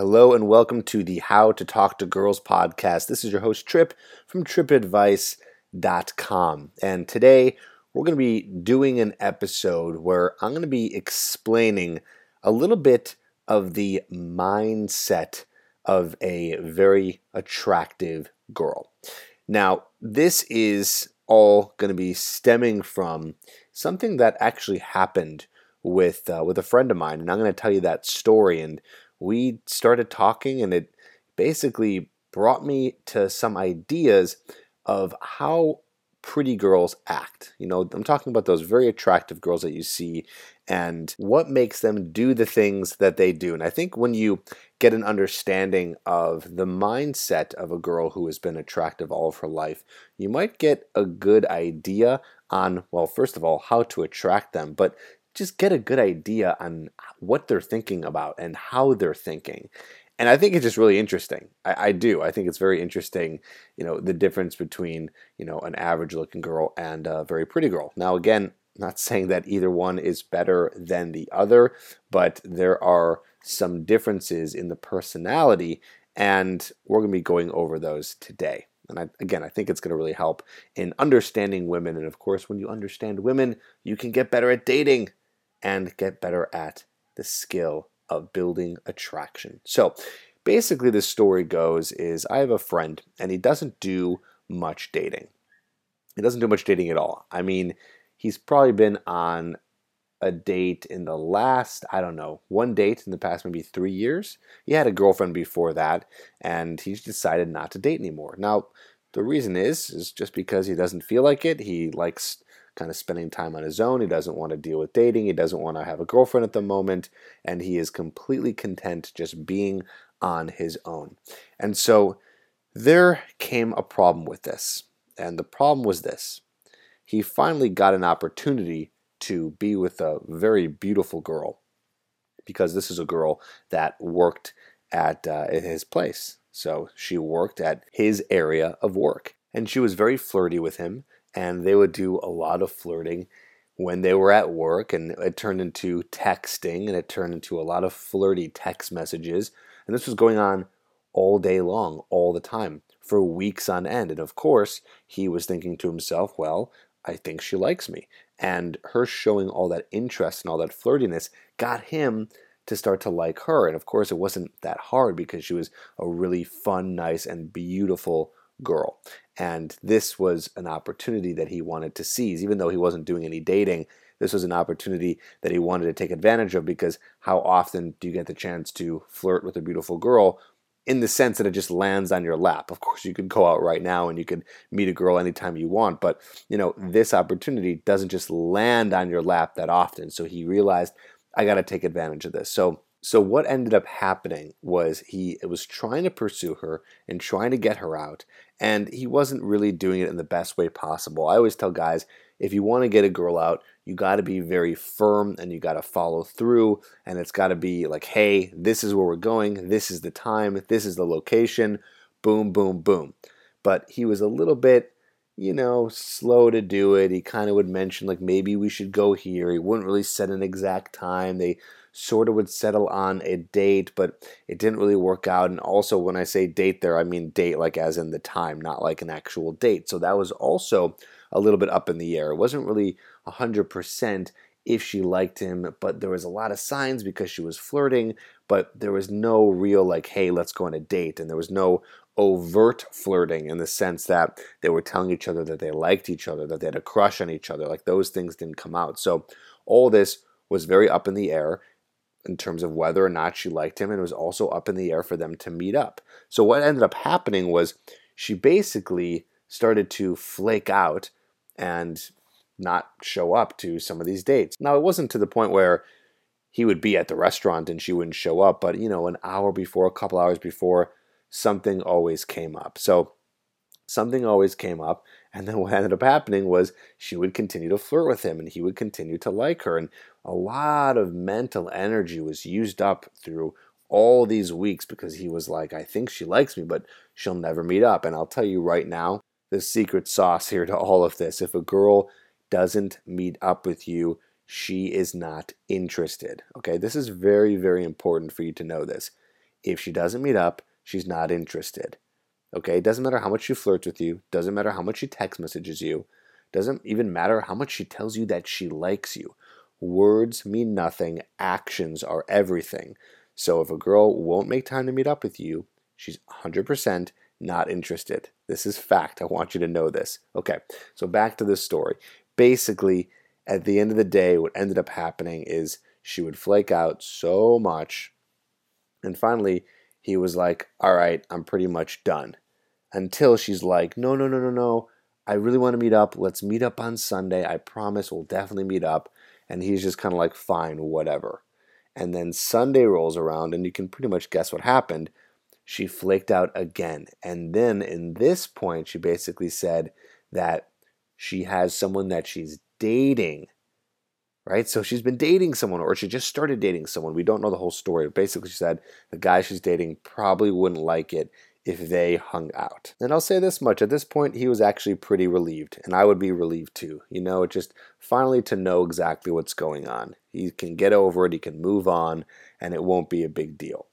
Hello and welcome to the How to Talk to Girls podcast. This is your host, Trip, from tripadvice.com. And today, we're going to be doing an episode where I'm going to be explaining a little bit of the mindset of a very attractive girl. Now, this is all going to be stemming from something that actually happened with a friend of mine, and I'm going to tell you that story. And we started talking, and it basically brought me to some ideas of how pretty girls act. You know, I'm talking about those very attractive girls that you see and what makes them do the things that they do. And I think when you get an understanding of the mindset of a girl who has been attractive all of her life, you might get a good idea on, well, first of all, how to attract them, but just get a good idea on what they're thinking about and how they're thinking. And I think it's just really interesting. I do. I think it's very interesting, you know, the difference between, you know, an average looking girl and a very pretty girl. Now, again, not saying that either one is better than the other, but there are some differences in the personality, and we're going to be going over those today. And I think it's going to really help in understanding women. And of course, when you understand women, you can get better at dating and get better at the skill of building attraction. So basically the story goes is I have a friend and he doesn't do much dating. He doesn't do much dating at all. I mean, he's probably been on a date in the last, one date in the past maybe 3 years. He had a girlfriend before that, and he's decided not to date anymore. Now, the reason is just because he doesn't feel like it. He likes kind of spending time on his own. He doesn't want to deal with dating. He doesn't want to have a girlfriend at the moment, and he is completely content just being on his own. And so there came a problem with this, and the problem was this. He finally got an opportunity to be with a very beautiful girl, because this is a girl that worked at his place. So she worked at his area of work, and she was very flirty with him, and they would do a lot of flirting when they were at work, and it turned into texting, and it turned into a lot of flirty text messages, and this was going on all day long, all the time, for weeks on end. And of course, he was thinking to himself, well, I think she likes me. And her showing all that interest and all that flirtiness got him to start to like her. And of course, it wasn't that hard because she was a really fun, nice, and beautiful girl. And this was an opportunity that he wanted to seize. Even though he wasn't doing any dating, this was an opportunity that he wanted to take advantage of, because how often do you get the chance to flirt with a beautiful girl? In the sense that it just lands on your lap. Of course, you could go out right now and you could meet a girl anytime you want, but you know, this opportunity doesn't just land on your lap that often. So he realized, I got to take advantage of this. So what ended up happening was he was trying to pursue her and trying to get her out, and he wasn't really doing it in the best way possible. I always tell guys, if you want to get a girl out, you got to be very firm and you got to follow through, and it's got to be like, hey, this is where we're going. This is the time. This is the location. Boom, boom, boom. But he was a little bit, slow to do it. He kind of would mention like, maybe we should go here. He wouldn't really set an exact time. They sort of would settle on a date, but it didn't really work out. And also when I say date there, I mean date like as in the time, not like an actual date. So that was also a little bit up in the air. It wasn't really 100% if she liked him, but there was a lot of signs because she was flirting, but there was no real like, hey, let's go on a date. And there was no overt flirting in the sense that they were telling each other that they liked each other, that they had a crush on each other. Like those things didn't come out. So all this was very up in the air in terms of whether or not she liked him, and it was also up in the air for them to meet up. So what ended up happening was she basically started to flake out and not show up to some of these dates. Now, it wasn't to the point where he would be at the restaurant and she wouldn't show up, but an hour before, a couple hours before, something always came up. So something always came up, and then what ended up happening was she would continue to flirt with him and he would continue to like her, and a lot of mental energy was used up through all these weeks because he was like, I think she likes me, but she'll never meet up. And I'll tell you right now, the secret sauce here to all of this: if a girl doesn't meet up with you, she is not interested. Okay, this is very, very important for you to know this. If she doesn't meet up, she's not interested. Okay, it doesn't matter how much she flirts with you. Doesn't matter how much she text messages you. Doesn't even matter how much she tells you that she likes you. Words mean nothing. Actions are everything. So if a girl won't make time to meet up with you, she's 100% not interested. This is fact. I want you to know this. Okay, so back to this story. Basically, at the end of the day, what ended up happening is she would flake out so much. And finally, he was like, all right, I'm pretty much done. Until she's like, no. I really want to meet up. Let's meet up on Sunday. I promise we'll definitely meet up. And he's just kind of like, fine, whatever. And then Sunday rolls around, and you can pretty much guess what happened. She flaked out again. And then in this point, she basically said that she has someone that she's dating, right? So she's been dating someone, or she just started dating someone. We don't know the whole story. Basically, she said the guy she's dating probably wouldn't like it if they hung out. And I'll say this much, at this point, he was actually pretty relieved, and I would be relieved too. You know, it's just finally to know exactly what's going on. He can get over it, he can move on, and it won't be a big deal.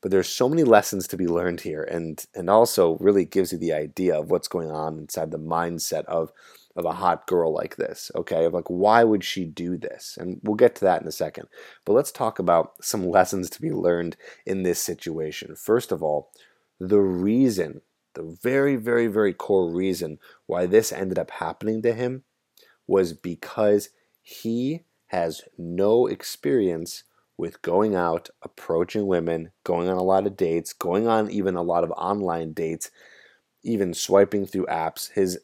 But there's so many lessons to be learned here, and also really gives you the idea of what's going on inside the mindset of a hot girl like this, okay? Of like, why would she do this? And we'll get to that in a second. But let's talk about some lessons to be learned in this situation. First of all, the reason, the very, very, very core reason why this ended up happening to him was because he has no experience with going out, approaching women, going on a lot of dates, going on even a lot of online dates, even swiping through apps. His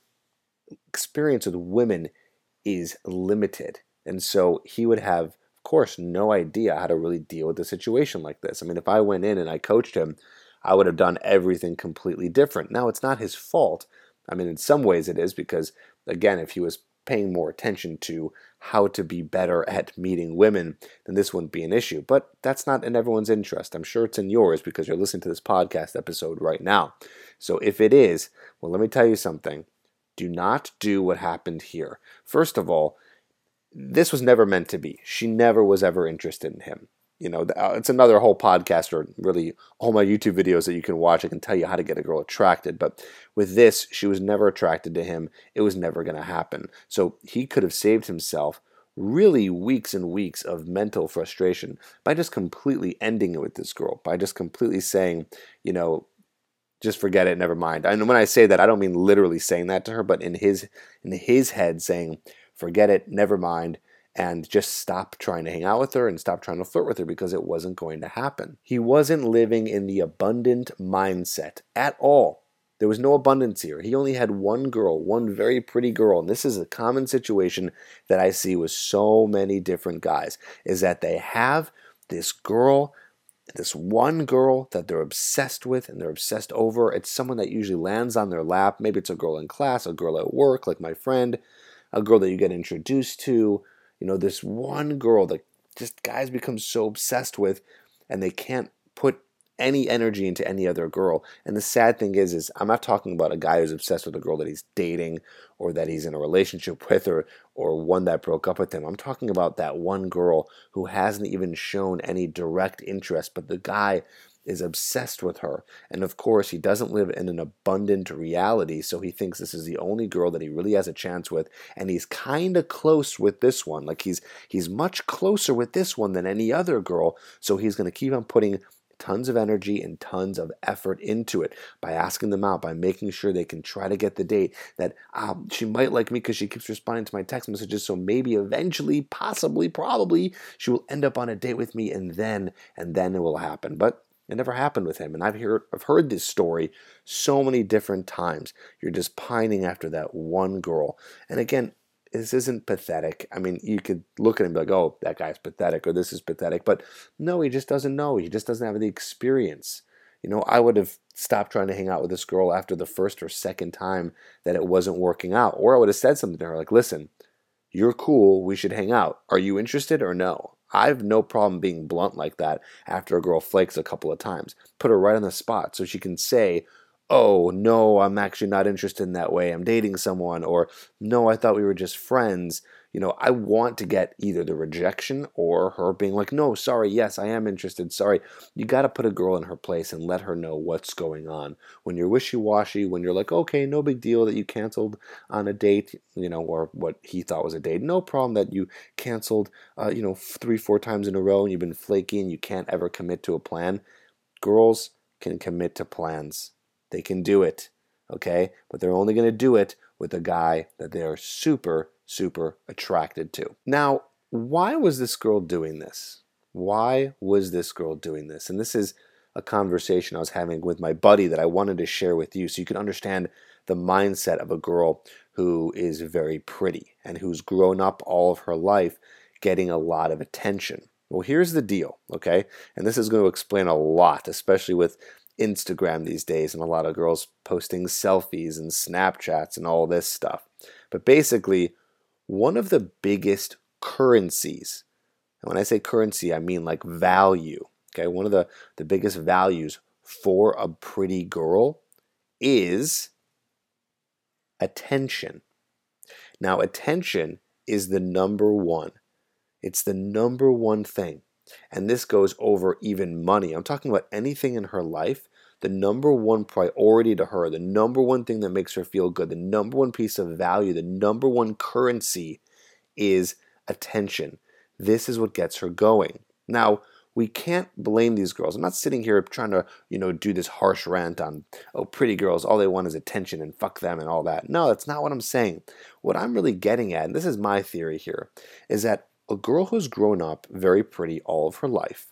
experience with women is limited. And so he would have, of course, no idea how to really deal with a situation like this. I mean, if I went in and I coached him, I would have done everything completely different. Now, it's not his fault. I mean, in some ways it is because, again, if he was paying more attention to how to be better at meeting women, then this wouldn't be an issue. But that's not in everyone's interest. I'm sure it's in yours because you're listening to this podcast episode right now. So if it is, well, let me tell you something. Do not do what happened here. First of all, this was never meant to be. She never was ever interested in him. You know, it's another whole podcast, or really all my YouTube videos that you can watch. I can tell you how to get a girl attracted. But with this, she was never attracted to him. It was never going to happen. So he could have saved himself really weeks and weeks of mental frustration by just completely ending it with this girl, by just completely saying, you know, just forget it, never mind. And when I say that, I don't mean literally saying that to her, but in his head saying, forget it, never mind. And just stop trying to hang out with her and stop trying to flirt with her because it wasn't going to happen. He wasn't living in the abundant mindset at all. There was no abundance here. He only had one girl, one very pretty girl. And this is a common situation that I see with so many different guys, is that they have this girl, this one girl that they're obsessed with and they're obsessed over. It's someone that usually lands on their lap. Maybe it's a girl in class, a girl at work, like my friend, a girl that you get introduced to. You know, this one girl that just guys become so obsessed with, and they can't put any energy into any other girl. And the sad thing is I'm not talking about a guy who's obsessed with a girl that he's dating or that he's in a relationship with or one that broke up with him. I'm talking about that one girl who hasn't even shown any direct interest, but the guy is obsessed with her. And of course, he doesn't live in an abundant reality, so he thinks this is the only girl that he really has a chance with, and he's kind of close with this one. Like he's much closer with this one than any other girl, so he's going to keep on putting tons of energy and tons of effort into it by asking them out, by making sure they can try to get the date, that she might like me because she keeps responding to my text messages, so maybe eventually, possibly, probably, she will end up on a date with me, and then it will happen. But it never happened with him, and I've heard this story so many different times. You're just pining after that one girl. And again, this isn't pathetic. I mean, you could look at him and be like, oh, that guy's pathetic, or this is pathetic. But no, he just doesn't know. He just doesn't have the experience. You know, I would have stopped trying to hang out with this girl after the first or second time that it wasn't working out. Or I would have said something to her like, listen, you're cool. We should hang out. Are you interested or no? I have no problem being blunt like that after a girl flakes a couple of times. Put her right on the spot so she can say, oh, no, I'm actually not interested in that way. I'm dating someone. Or, no, I thought we were just friends. You know, I want to get either the rejection or her being like, no, sorry, yes, I am interested, sorry. You got to put a girl in her place and let her know what's going on. When you're wishy-washy, when you're like, okay, no big deal that you canceled on a date, you know, or what he thought was a date, no problem that you canceled, you know, 3-4 times in a row and you've been flaky and you can't ever commit to a plan. Girls can commit to plans. They can do it, okay? But they're only going to do it with a guy that they are super attracted to. Now, why was this girl doing this? Why was this girl doing this? And this is a conversation I was having with my buddy that I wanted to share with you so you can understand the mindset of a girl who is very pretty and who's grown up all of her life getting a lot of attention. Well, here's the deal, okay? And this is going to explain a lot, especially with Instagram these days and a lot of girls posting selfies and Snapchats and all this stuff. But basically, one of the biggest currencies, and when I say currency, I mean like value, okay? One of the biggest values for a pretty girl is attention. Now, attention is the number one. It's the number one thing. And this goes over even money. I'm talking about anything in her life. The number one priority to her, the number one thing that makes her feel good, the number one piece of value, the number one currency is attention. This is what gets her going. Now, we can't blame these girls. I'm not sitting here trying to, you know, do this harsh rant on, oh, pretty girls, all they want is attention and fuck them and all that. No, that's not what I'm saying. What I'm really getting at, and this is my theory here, is that a girl who's grown up very pretty all of her life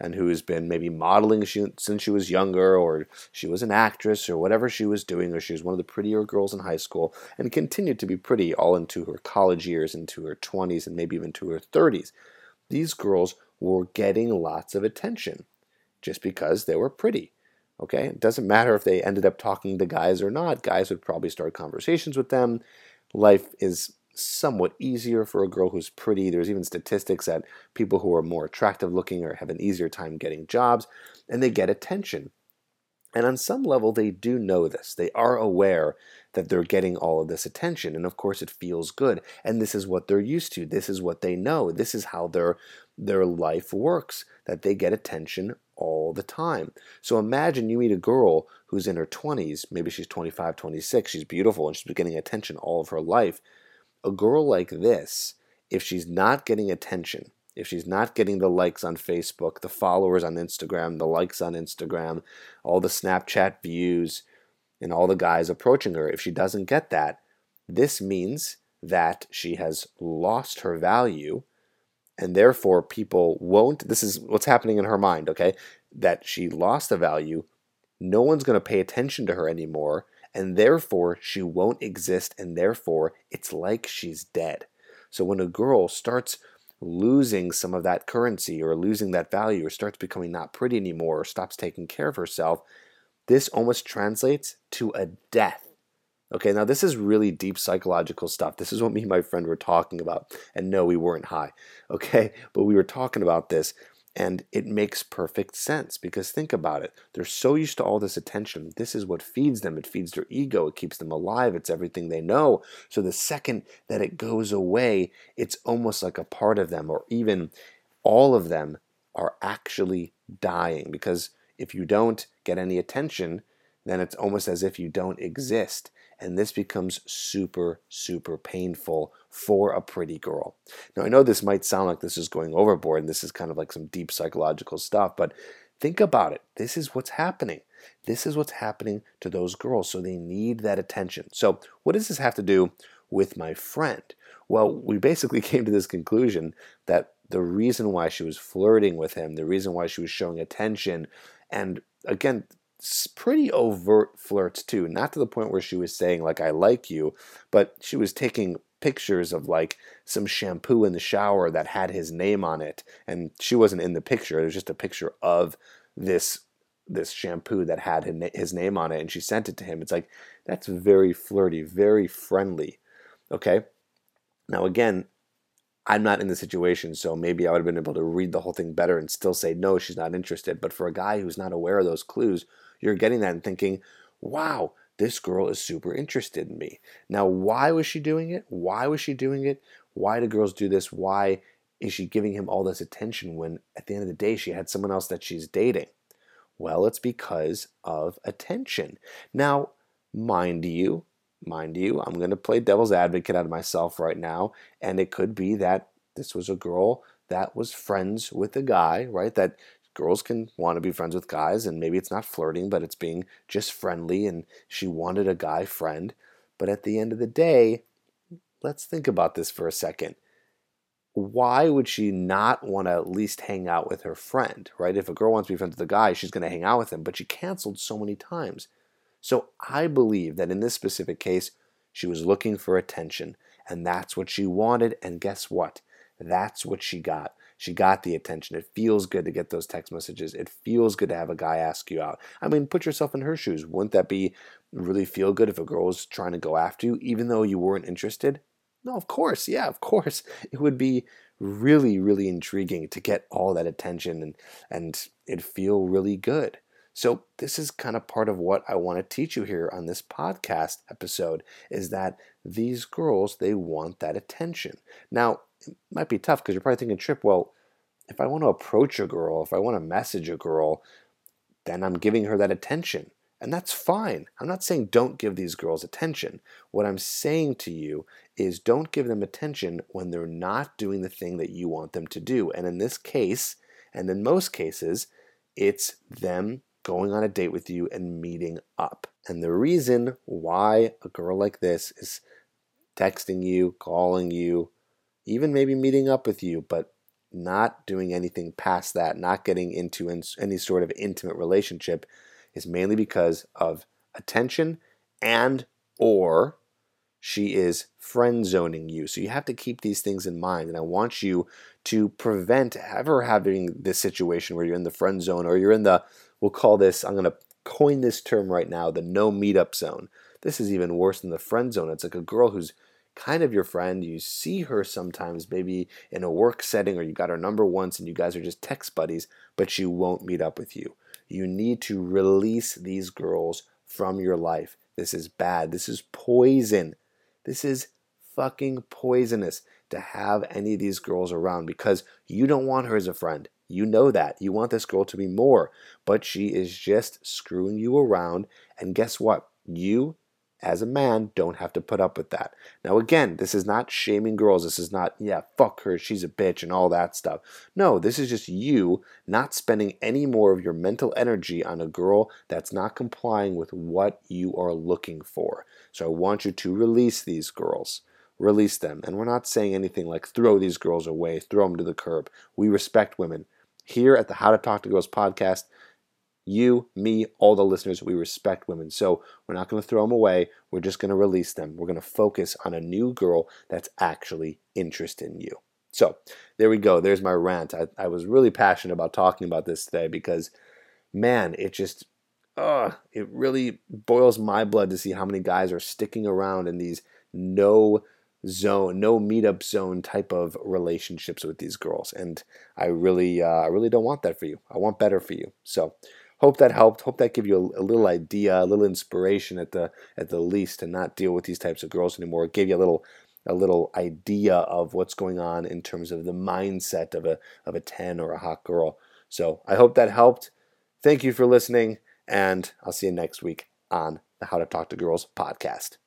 and who has been maybe modeling since she was younger, or she was an actress or whatever she was doing, or she was one of the prettier girls in high school and continued to be pretty all into her college years, into her 20s, and maybe even to her 30s. These girls were getting lots of attention just because they were pretty. Okay, it doesn't matter if they ended up talking to guys or not. Guys would probably start conversations with them. Life is somewhat easier for a girl who's pretty. There's even statistics that people who are more attractive looking or have an easier time getting jobs, and they get attention. And on some level, they do know this. They are aware that they're getting all of this attention. And of course, it feels good. And this is what they're used to. This is what they know. This is how their life works, that they get attention all the time. So imagine you meet a girl who's in her 20s. Maybe she's 25, 26. She's beautiful, and she's been getting attention all of her life. A girl like this, if she's not getting attention, if she's not getting the likes on Facebook, the followers on Instagram, the likes on Instagram, all the Snapchat views, and all the guys approaching her, if she doesn't get that, this means that she has lost her value, and therefore people won't, this is what's happening in her mind, okay, that she lost the value, no one's going to pay attention to her anymore, and therefore she won't exist, and therefore it's like she's dead. So when a girl starts losing some of that currency or losing that value or starts becoming not pretty anymore or stops taking care of herself, this almost translates to a death. Okay, now this is really deep psychological stuff. This is what me and my friend were talking about. And no, we weren't high, okay? But we were talking about this. And it makes perfect sense, because think about it. They're so used to all this attention. This is what feeds them. It feeds their ego. It keeps them alive. It's everything they know. So the second that it goes away, it's almost like a part of them, or even all of them, are actually dying. Because if you don't get any attention, then it's almost as if you don't exist. And this becomes super painful for a pretty girl. Now, I know this might sound like this is going overboard and this is kind of like some deep psychological stuff, but think about it. This is what's happening. This is what's happening to those girls. So they need that attention. So what does this have to do with my friend? Well, we basically came to this conclusion that the reason why she was flirting with him, the reason why she was showing attention, and again, pretty overt flirts too, not to the point where she was saying like, I like you, but she was taking pictures of like some shampoo in the shower that had his name on it, and she wasn't in the picture. It was just a picture of this shampoo that had his name on it, and she sent it to him. It's like, that's very flirty, very friendly, okay? Now again, I'm not in the situation, so maybe I would have been able to read the whole thing better and still say, no, she's not interested. But for a guy who's not aware of those clues, you're getting that and thinking, wow, this girl is super interested in me. Now, why was she doing it? Why was she doing it? Why do girls do this? Why is she giving him all this attention when at the end of the day she had someone else that she's dating? Well, it's because of attention. Now, mind you, I'm going to play devil's advocate out of myself right now, and it could be that this was a girl that was friends with a guy, right? That girls can want to be friends with guys, and maybe it's not flirting, but it's being just friendly, and she wanted a guy friend. But at the end of the day, let's think about this for a second. Why would she not want to at least hang out with her friend, right? If a girl wants to be friends with a guy, she's going to hang out with him, but she canceled so many times. So I believe that in this specific case, she was looking for attention, and that's what she wanted, and guess what? That's what she got. She got the attention. It feels good to get those text messages. It feels good to have a guy ask you out. I mean, put yourself in her shoes. Wouldn't that be really feel good if a girl was trying to go after you even though you weren't interested? No, of course. Yeah, of course. It would be really, really intriguing to get all that attention and it'd feel really good. So this is kind of part of what I want to teach you here on this podcast episode is that these girls, they want that attention. Now, it might be tough because you're probably thinking, Trip, well, if I want to approach a girl, if I want to message a girl, then I'm giving her that attention. And that's fine. I'm not saying don't give these girls attention. What I'm saying to you is don't give them attention when they're not doing the thing that you want them to do. And in this case, and in most cases, it's them going on a date with you and meeting up. And the reason why a girl like this is texting you, calling you, even maybe meeting up with you, but not doing anything past that, not getting into any sort of intimate relationship is mainly because of attention and or she is friend zoning you. So you have to keep these things in mind. And I want you to prevent ever having this situation where you're in the friend zone or you're in the, we'll call this, I'm going to coin this term right now, the no meetup zone. This is even worse than the friend zone. It's like a girl who's kind of your friend. You see her sometimes maybe in a work setting or you got her number once and you guys are just text buddies, but she won't meet up with you. You need to release these girls from your life. This is bad. This is poison. This is fucking poisonous to have any of these girls around because you don't want her as a friend. You know that. You want this girl to be more, but she is just screwing you around. And guess what? You as a man, don't have to put up with that. Now, again, this is not shaming girls. This is not, yeah, fuck her, she's a bitch, and all that stuff. No, this is just you not spending any more of your mental energy on a girl that's not complying with what you are looking for. So I want you to release these girls. Release them. And we're not saying anything like throw these girls away, throw them to the curb. We respect women. Here at the How to Talk to Girls podcast, you, me, all the listeners, we respect women. So we're not going to throw them away. We're just going to release them. We're going to focus on a new girl that's actually interested in you. So there we go. There's my rant. I was really passionate about talking about this today because, man, it just, it really boils my blood to see how many guys are sticking around in these no meetup zone type of relationships with these girls. And I really don't want that for you. I want better for you. So hope that helped. Hope that gave you a little idea, a little inspiration at the least to not deal with these types of girls anymore. It gave you a little idea of what's going on in terms of the mindset of a 10 or a hot girl. So I hope that helped. Thank you for listening, and I'll see you next week on the How to Talk to Girls podcast.